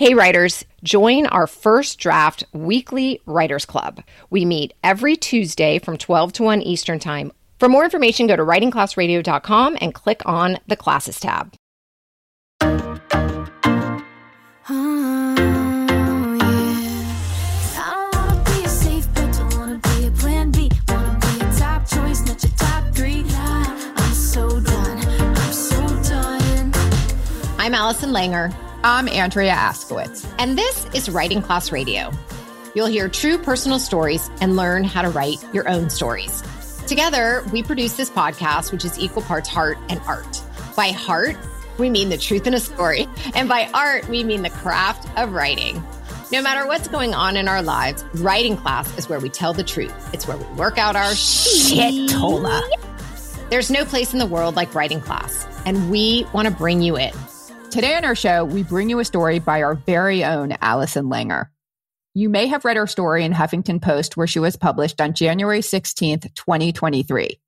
Hey writers, join our First Draft Weekly Writers Club. We meet every Tuesday from 12 to 1 Eastern Time. For more information, go to writingclassradio.com and click on the Classes tab. I'm Allison Langer. I'm Andrea Askowitz. And this is Writing Class Radio. You'll hear true personal stories and learn how to write your own stories. Together, we produce this podcast, which is equal parts heart and art. By heart, we mean the truth in a story. And by art, we mean the craft of writing. No matter what's going on in our lives, Writing Class is where we tell the truth. It's where we work out our shit-tola. There's no place in the world like Writing Class, and we want to bring you it. Today on our show, we bring you a story by our very own Allison Langer. You may have read her story in Huffington Post, where she was published on January 16th, 2023.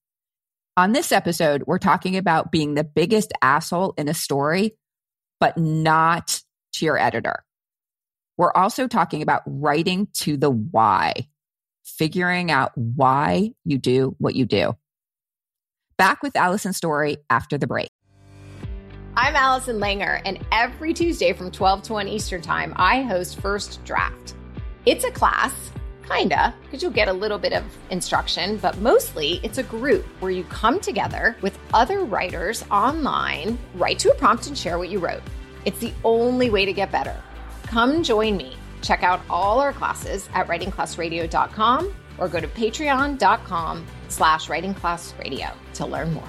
On this episode, we're talking about being the biggest asshole in a story, but not to your editor. We're also talking about writing to the why, figuring out why you do what you do. Back with Allison's story after the break. I'm Allison Langer, and every Tuesday from 12 to 1 Eastern Time, I host First Draft. It's a class, kinda, because you'll get a little bit of instruction, but mostly it's a group where you come together with other writers online, write to a prompt, and share what you wrote. It's the only way to get better. Come join me. Check out all our classes at writingclassradio.com or go to patreon.com/writingclassradio to learn more.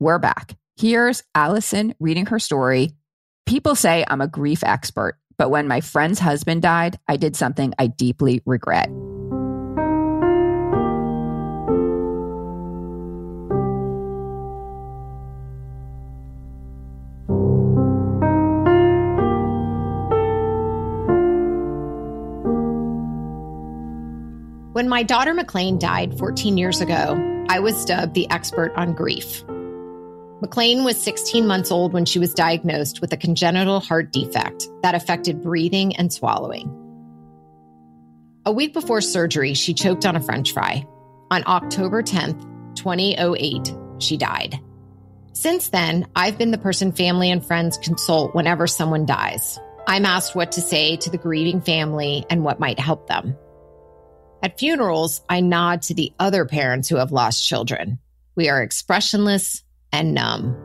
We're back. Here's Allison reading her story. People say I'm a grief expert, but when my friend's husband died, I did something I deeply regret. When my daughter McLean died 14 years ago, I was dubbed the expert on grief. McLean was 16 months old when she was diagnosed with a congenital heart defect that affected breathing and swallowing. A week before surgery, she choked on a French fry. On October 10th, 2008, she died. Since then, I've been the person family and friends consult whenever someone dies. I'm asked what to say to the grieving family and what might help them. At funerals, I nod to the other parents who have lost children. We are expressionless and numb.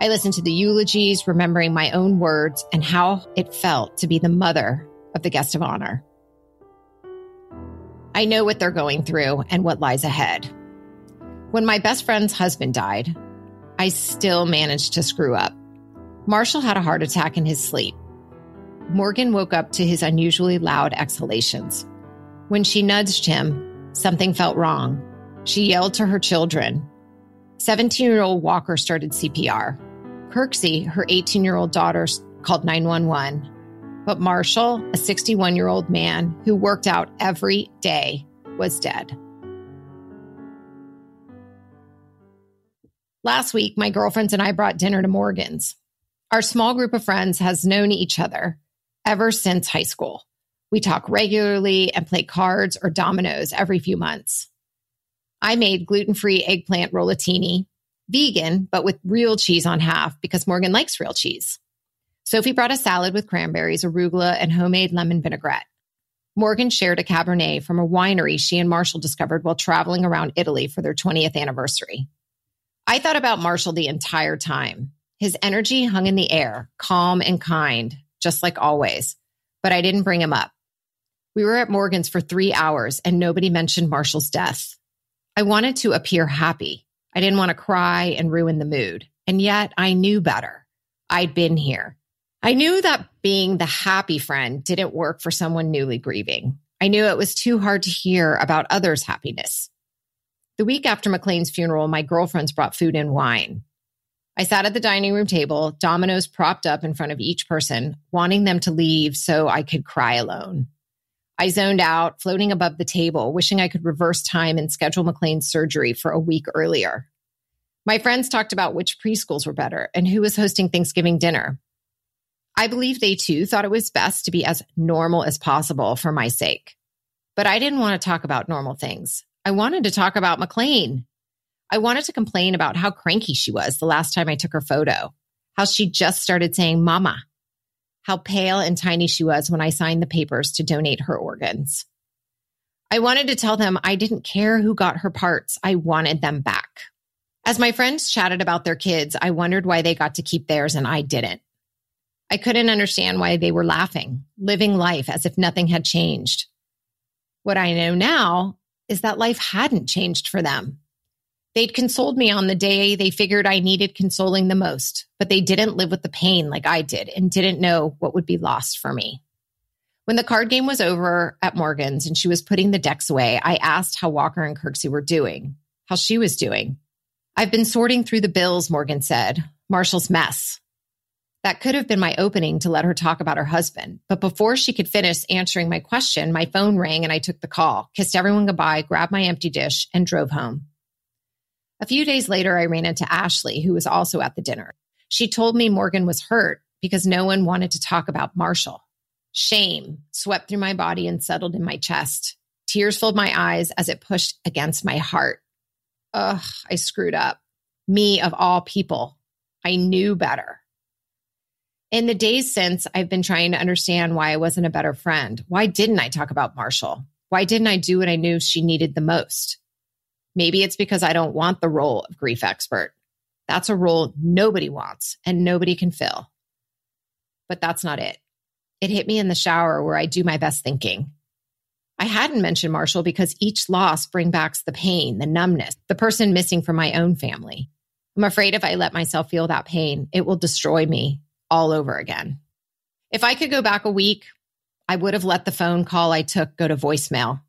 I listened to the eulogies, remembering my own words and how it felt to be the mother of the guest of honor. I know what they're going through and what lies ahead. When my best friend's husband died, I still managed to screw up. Marshall had a heart attack in his sleep. Morgan woke up to his unusually loud exhalations. When she nudged him, something felt wrong. She yelled to her children. 17-year-old Walker started CPR. Kersey, her 18-year-old daughter, called 911. But Marshall, a 61-year-old man who worked out every day, was dead. Last week, my girlfriends and I brought dinner to Morgan's. Our small group of friends has known each other ever since high school. We talk regularly and play cards or dominoes every few months. I made gluten-free eggplant rollatini, vegan, but with real cheese on half because Morgan likes real cheese. Sophie brought a salad with cranberries, arugula, and homemade lemon vinaigrette. Morgan shared a Cabernet from a winery she and Marshall discovered while traveling around Italy for their 20th anniversary. I thought about Marshall the entire time. His energy hung in the air, calm and kind, just like always, but I didn't bring him up. We were at Morgan's for 3 hours and nobody mentioned Marshall's death. I wanted to appear happy. I didn't want to cry and ruin the mood. And yet I knew better. I'd been here. I knew that being the happy friend didn't work for someone newly grieving. I knew it was too hard to hear about others' happiness. The week after McLean's funeral, my girlfriends brought food and wine. I sat at the dining room table, dominoes propped up in front of each person, wanting them to leave so I could cry alone. I zoned out, floating above the table, wishing I could reverse time and schedule McLean's surgery for a week earlier. My friends talked about which preschools were better and who was hosting Thanksgiving dinner. I believe they too thought it was best to be as normal as possible for my sake. But I didn't want to talk about normal things. I wanted to talk about McLean. I wanted to complain about how cranky she was the last time I took her photo, how she just started saying mama, how pale and tiny she was when I signed the papers to donate her organs. I wanted to tell them I didn't care who got her parts. I wanted them back. As my friends chatted about their kids, I wondered why they got to keep theirs and I didn't. I couldn't understand why they were laughing, living life as if nothing had changed. What I know now is that life hadn't changed for them. They'd consoled me on the day they figured I needed consoling the most, but they didn't live with the pain like I did and didn't know what would be lost for me. When the card game was over at Morgan's and she was putting the decks away, I asked how Walker and Kersey were doing, how she was doing. I've been sorting through the bills, Morgan said, Marshall's mess. That could have been my opening to let her talk about her husband. But before she could finish answering my question, my phone rang and I took the call, kissed everyone goodbye, grabbed my empty dish, and drove home. A few days later, I ran into Ashley, who was also at the dinner. She told me Morgan was hurt because no one wanted to talk about Marshall. Shame swept through my body and settled in my chest. Tears filled my eyes as it pushed against my heart. Ugh, I screwed up. Me, of all people. I knew better. In the days since, I've been trying to understand why I wasn't a better friend. Why didn't I talk about Marshall? Why didn't I do what I knew she needed the most? Maybe it's because I don't want the role of grief expert. That's a role nobody wants and nobody can fill. But that's not it. It hit me in the shower where I do my best thinking. I hadn't mentioned Marshall because each loss brings back the pain, the numbness, the person missing from my own family. I'm afraid if I let myself feel that pain, it will destroy me all over again. If I could go back a week, I would have let the phone call I took go to voicemail.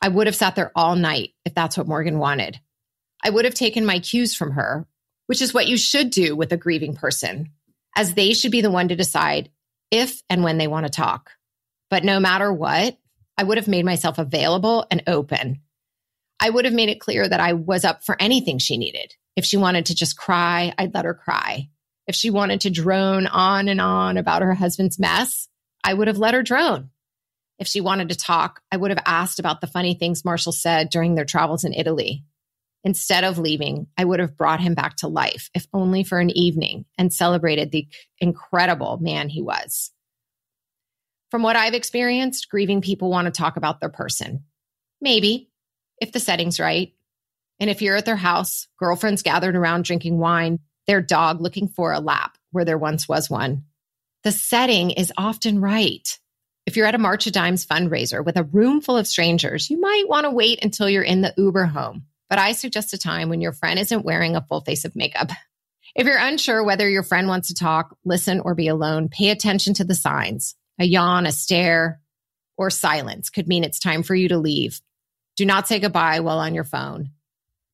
I would have sat there all night if that's what Morgan wanted. I would have taken my cues from her, which is what you should do with a grieving person, as they should be the one to decide if and when they want to talk. But no matter what, I would have made myself available and open. I would have made it clear that I was up for anything she needed. If she wanted to just cry, I'd let her cry. If she wanted to drone on and on about her husband's mess, I would have let her drone. If she wanted to talk, I would have asked about the funny things Marshall said during their travels in Italy. Instead of leaving, I would have brought him back to life, if only for an evening, and celebrated the incredible man he was. From what I've experienced, grieving people want to talk about their person. Maybe, if the setting's right. And if you're at their house, girlfriends gathered around drinking wine, their dog looking for a lap where there once was one. The setting is often right. If you're at a March of Dimes fundraiser with a room full of strangers, you might want to wait until you're in the Uber home. But I suggest a time when your friend isn't wearing a full face of makeup. If you're unsure whether your friend wants to talk, listen, or be alone, pay attention to the signs. A yawn, a stare, or silence could mean it's time for you to leave. Do not say goodbye while on your phone.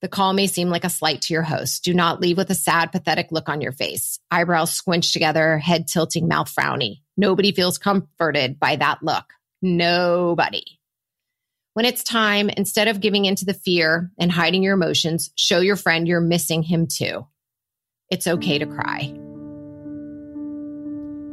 The call may seem like a slight to your host. Do not leave with a sad, pathetic look on your face. Eyebrows squinched together, head tilting, mouth frowny. Nobody feels comforted by that look. Nobody. When it's time, instead of giving into the fear and hiding your emotions, show your friend you're missing him too. It's okay to cry.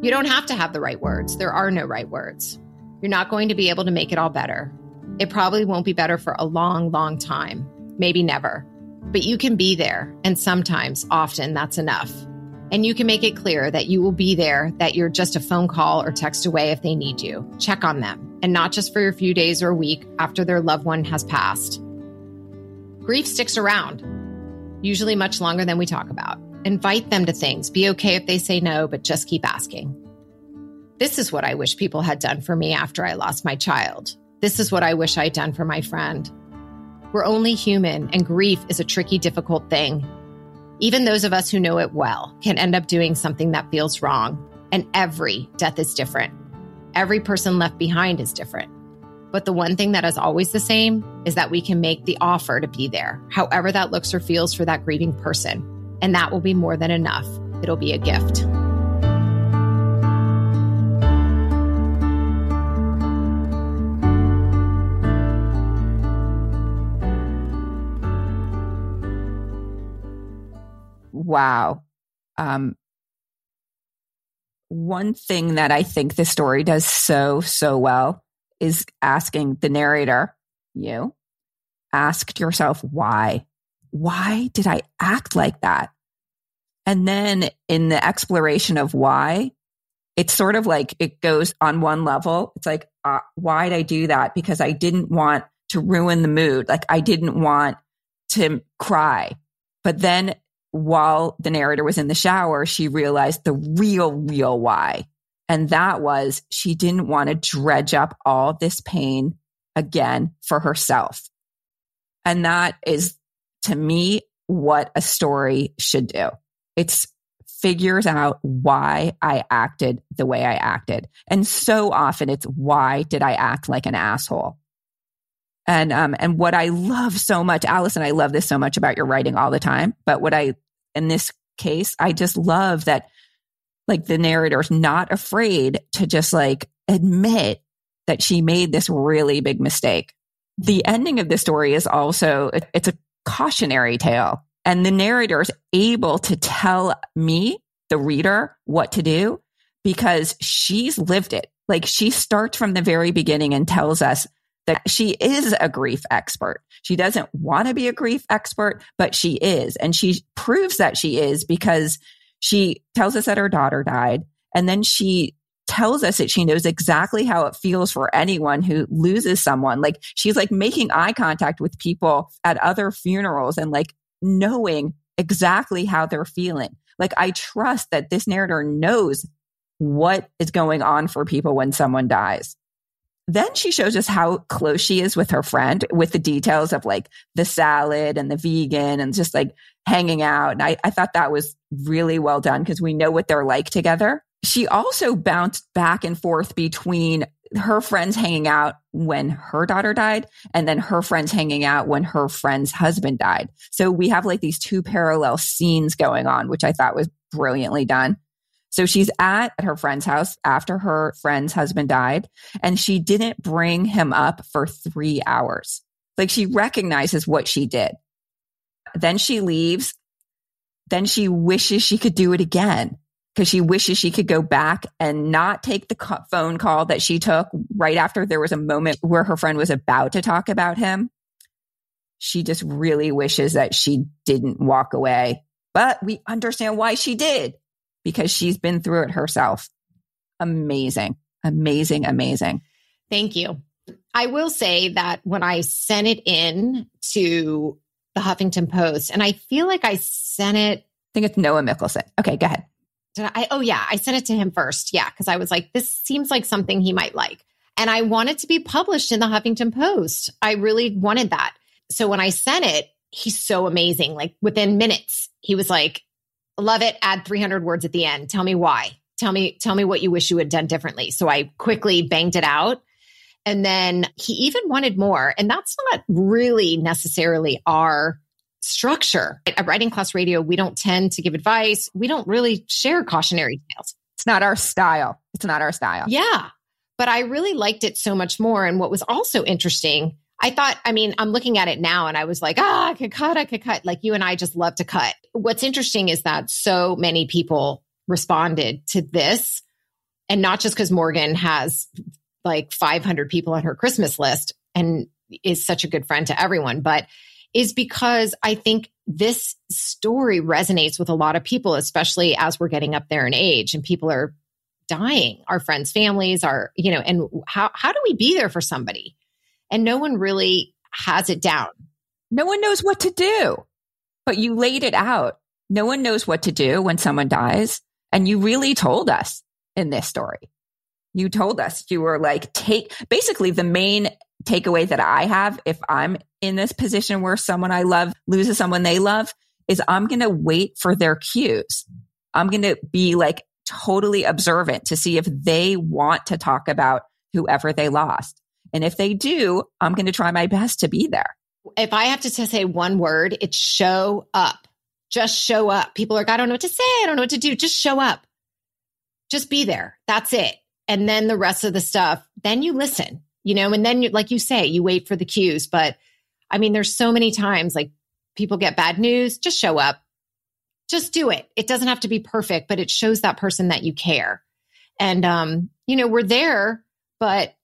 You don't have to have the right words. There are no right words. You're not going to be able to make it all better. It probably won't be better for a long, long time. Maybe never, but you can be there. And sometimes, often, that's enough. And you can make it clear that you will be there, that you're just a phone call or text away if they need you. Check on them, and not just for a few days or a week after their loved one has passed. Grief sticks around, usually much longer than we talk about. Invite them to things. Be okay if they say no, but just keep asking. This is what I wish people had done for me after I lost my child. This is what I wish I'd done for my friend. We're only human, and grief is a tricky, difficult thing. Even those of us who know it well can end up doing something that feels wrong. And every death is different. Every person left behind is different. But the one thing that is always the same is that we can make the offer to be there, however that looks or feels for that grieving person. And that will be more than enough. It'll be a gift. Wow. One thing that I think the story does so well is asking the narrator, you asked yourself, why did I act like that? And then in the exploration of why, it's sort of like it goes on one level. It's like, why did I do that? Because I didn't want to ruin the mood. Like I didn't want to cry. But then while the narrator was in the shower, she realized the real why. And that was she didn't want to dredge up all this pain again for herself. And that is, to me, what a story should do. It figures out why I acted the way I acted. And so often it's, why did I act like an asshole? And what I love so much, Allison, I love this so much about your writing all the time, but what I in this case, I just love that, like, the narrator's not afraid to just like admit that she made this really big mistake. The ending of the story is also, it's a cautionary tale. And the narrator is able to tell me, the reader, what to do because she's lived it. Like, she starts from the very beginning and tells us that she is a grief expert. She doesn't want to be a grief expert, but she is. And she proves that she is because she tells us that her daughter died. And then she tells us that she knows exactly how it feels for anyone who loses someone. Like, she's like making eye contact with people at other funerals and like knowing exactly how they're feeling. Like, I trust that this narrator knows what is going on for people when someone dies. Then she shows us how close she is with her friend, with the details of like the salad and the vegan and just like hanging out. And I thought that was really well done because we know what they're like together. She also bounced back and forth between her friends hanging out when her daughter died and then her friends hanging out when her friend's husband died. So we have like these two parallel scenes going on, which I thought was brilliantly done. So she's at her friend's house after her friend's husband died, and she didn't bring him up for 3 hours. Like, she recognizes what she did. Then she leaves. Then she wishes she could do it again because she wishes she could go back and not take the phone call that she took right after there was a moment where her friend was about to talk about him. She just really wishes that she didn't walk away, but we understand why she did. Because she's been through it herself. Amazing. Thank you. I will say that when I sent it in to the Huffington Post, and I feel like I sent it... I think it's Noah Mickelson. Okay, go ahead. I sent it to him first. Yeah, because I was like, this seems like something he might like. And I wanted to be published in the Huffington Post. I really wanted that. So when I sent it, he's so amazing. Like, within minutes, he was like, love it. Add 300 words at the end. Tell me why. Tell me what you wish you had done differently. So I quickly banged it out. And then he even wanted more. And that's not really necessarily our structure. At Writing Class Radio, we don't tend to give advice. We don't really share cautionary tales. It's not our style. Yeah. But I really liked it so much more. And what was also interesting, I thought, I mean, I'm looking at it now and I was like, I could cut. Like, you and I just love to cut. What's interesting is that so many people responded to this, and not just because Morgan has like 500 people on her Christmas list and is such a good friend to everyone, but is because I think this story resonates with a lot of people, especially as we're getting up there in age and people are dying. Our friends, families are, you know, and how do we be there for somebody? And no one really has it down. No one knows what to do, but you laid it out. No one knows what to do when someone dies. And you really told us in this story. You told us, you were like, basically the main takeaway that I have, if I'm in this position where someone I love loses someone they love, is I'm going to wait for their cues. I'm going to be like totally observant to see if they want to talk about whoever they lost. And if they do, I'm going to try my best to be there. If I have to say one word, it's show up. Just show up. People are like, I don't know what to say. I don't know what to do. Just show up. Just be there. That's it. And then the rest of the stuff, then you listen, you know, and then you, like you say, you wait for the cues. But I mean, there's so many times like people get bad news, just show up, just do it. It doesn't have to be perfect, but it shows that person that you care. And, you know, we're there, but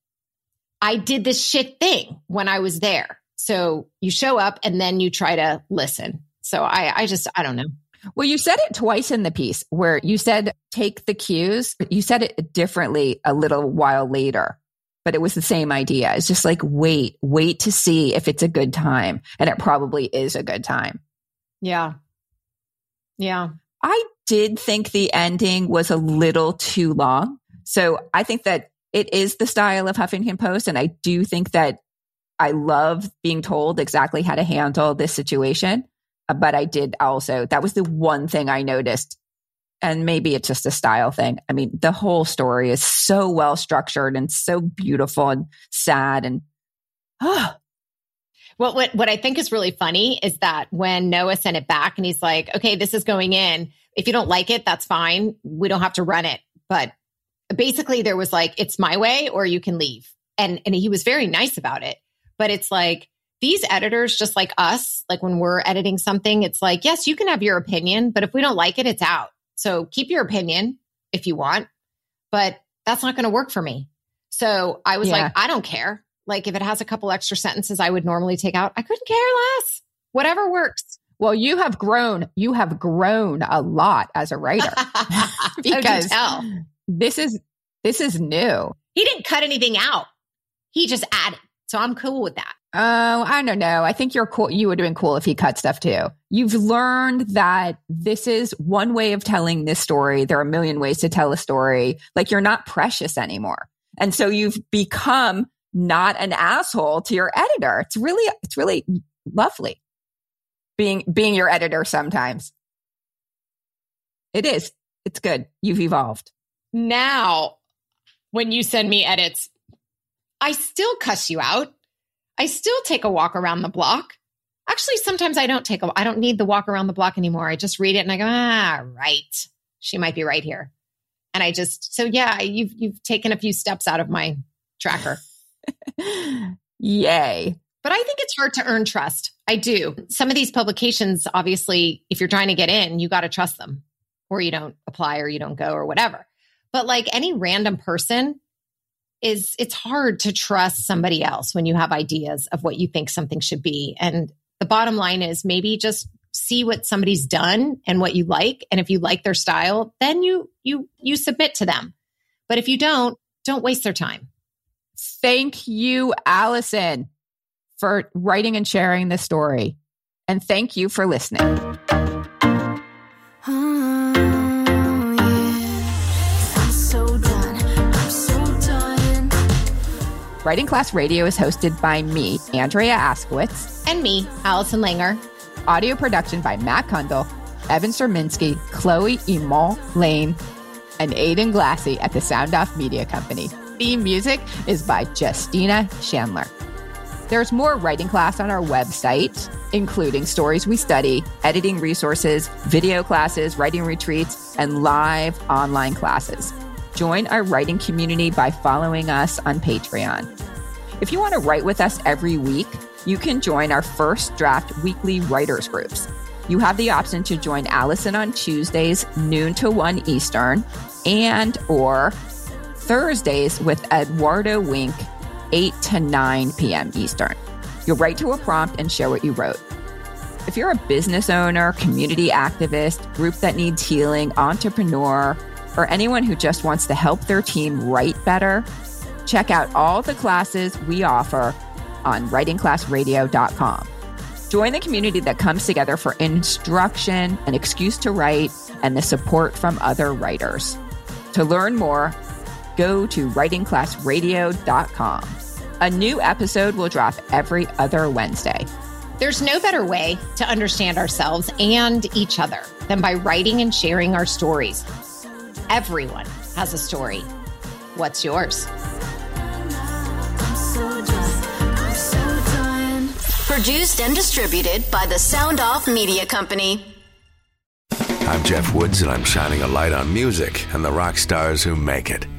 I did this shit thing when I was there. So you show up and then you try to listen. So I don't know. Well, you said it twice in the piece where you said, take the cues. You said it differently a little while later, but it was the same idea. It's just like, wait to see if it's a good time. And it probably is a good time. Yeah. Yeah. I did think the ending was a little too long. So I think that it is the style of Huffington Post. And I do think that I love being told exactly how to handle this situation. But I did also, that was the one thing I noticed. And maybe it's just a style thing. I mean, the whole story is so well structured and so beautiful and sad. And well, what I think is really funny is that when Noah sent it back and he's like, okay, this is going in. If you don't like it, that's fine. We don't have to run it. But basically there was like, it's my way or you can leave. And he was very nice about it. But it's like, these editors, just like us, like when we're editing something, it's like, yes, you can have your opinion, but if we don't like it, it's out. So keep your opinion if you want, but that's not going to work for me. So I was like, I don't care. Like if it has a couple extra sentences I would normally take out, I couldn't care less. Whatever works. Well, you have grown. You have grown a lot as a writer because this is new. He didn't cut anything out. He just added. So I'm cool with that. Oh, I don't know. I think you're cool. You would have been cool if he cut stuff too. You've learned that this is one way of telling this story. There are a million ways to tell a story. Like you're not precious anymore. And so you've become not an asshole to your editor. It's really lovely being your editor sometimes. It is. It's good. You've evolved. Now, when you send me edits, I still cuss you out. I still take a walk around the block. Actually, sometimes I don't need the walk around the block anymore. I just read it and I go, right. She might be right here. And I just, you've taken a few steps out of my tracker. Yay. But I think it's hard to earn trust. I do. Some of these publications, obviously, if you're trying to get in, you got to trust them or you don't apply or you don't go or whatever. But like any random person, it's hard to trust somebody else when you have ideas of what you think something should be. And the bottom line is maybe just see what somebody's done and what you like. And if you like their style, then you submit to them. But if you don't waste their time. Thank you, Allison, for writing and sharing this story. And thank you for listening. Writing Class Radio is hosted by me, Andrea Askowitz. And me, Allison Langer. Audio production by Matt Cundill, Evan Surminski, Chloe Emond-Lane, and Aiden Glassey at the Sound Off Media Company. Theme music is by Justina Shandler. There's more Writing Class on our website, including stories we study, editing resources, video classes, writing retreats, and live online classes. Join our writing community by following us on Patreon. If you want to write with us every week, you can join our First Draft weekly writers groups. You have the option to join Allison on Tuesdays, noon to 1 Eastern, and or Thursdays with Eduardo Wink, 8 to 9 p.m. Eastern. You'll write to a prompt and share what you wrote. If you're a business owner, community activist, group that needs healing, entrepreneur, or anyone who just wants to help their team write better, check out all the classes we offer on writingclassradio.com. Join the community that comes together for instruction, an excuse to write, and the support from other writers. To learn more, go to writingclassradio.com. A new episode will drop every other Wednesday. There's no better way to understand ourselves and each other than by writing and sharing our stories. Everyone has a story. What's yours? Produced and distributed by the Sound Off Media Company. I'm Jeff Woods, and I'm shining a light on music and the rock stars who make it.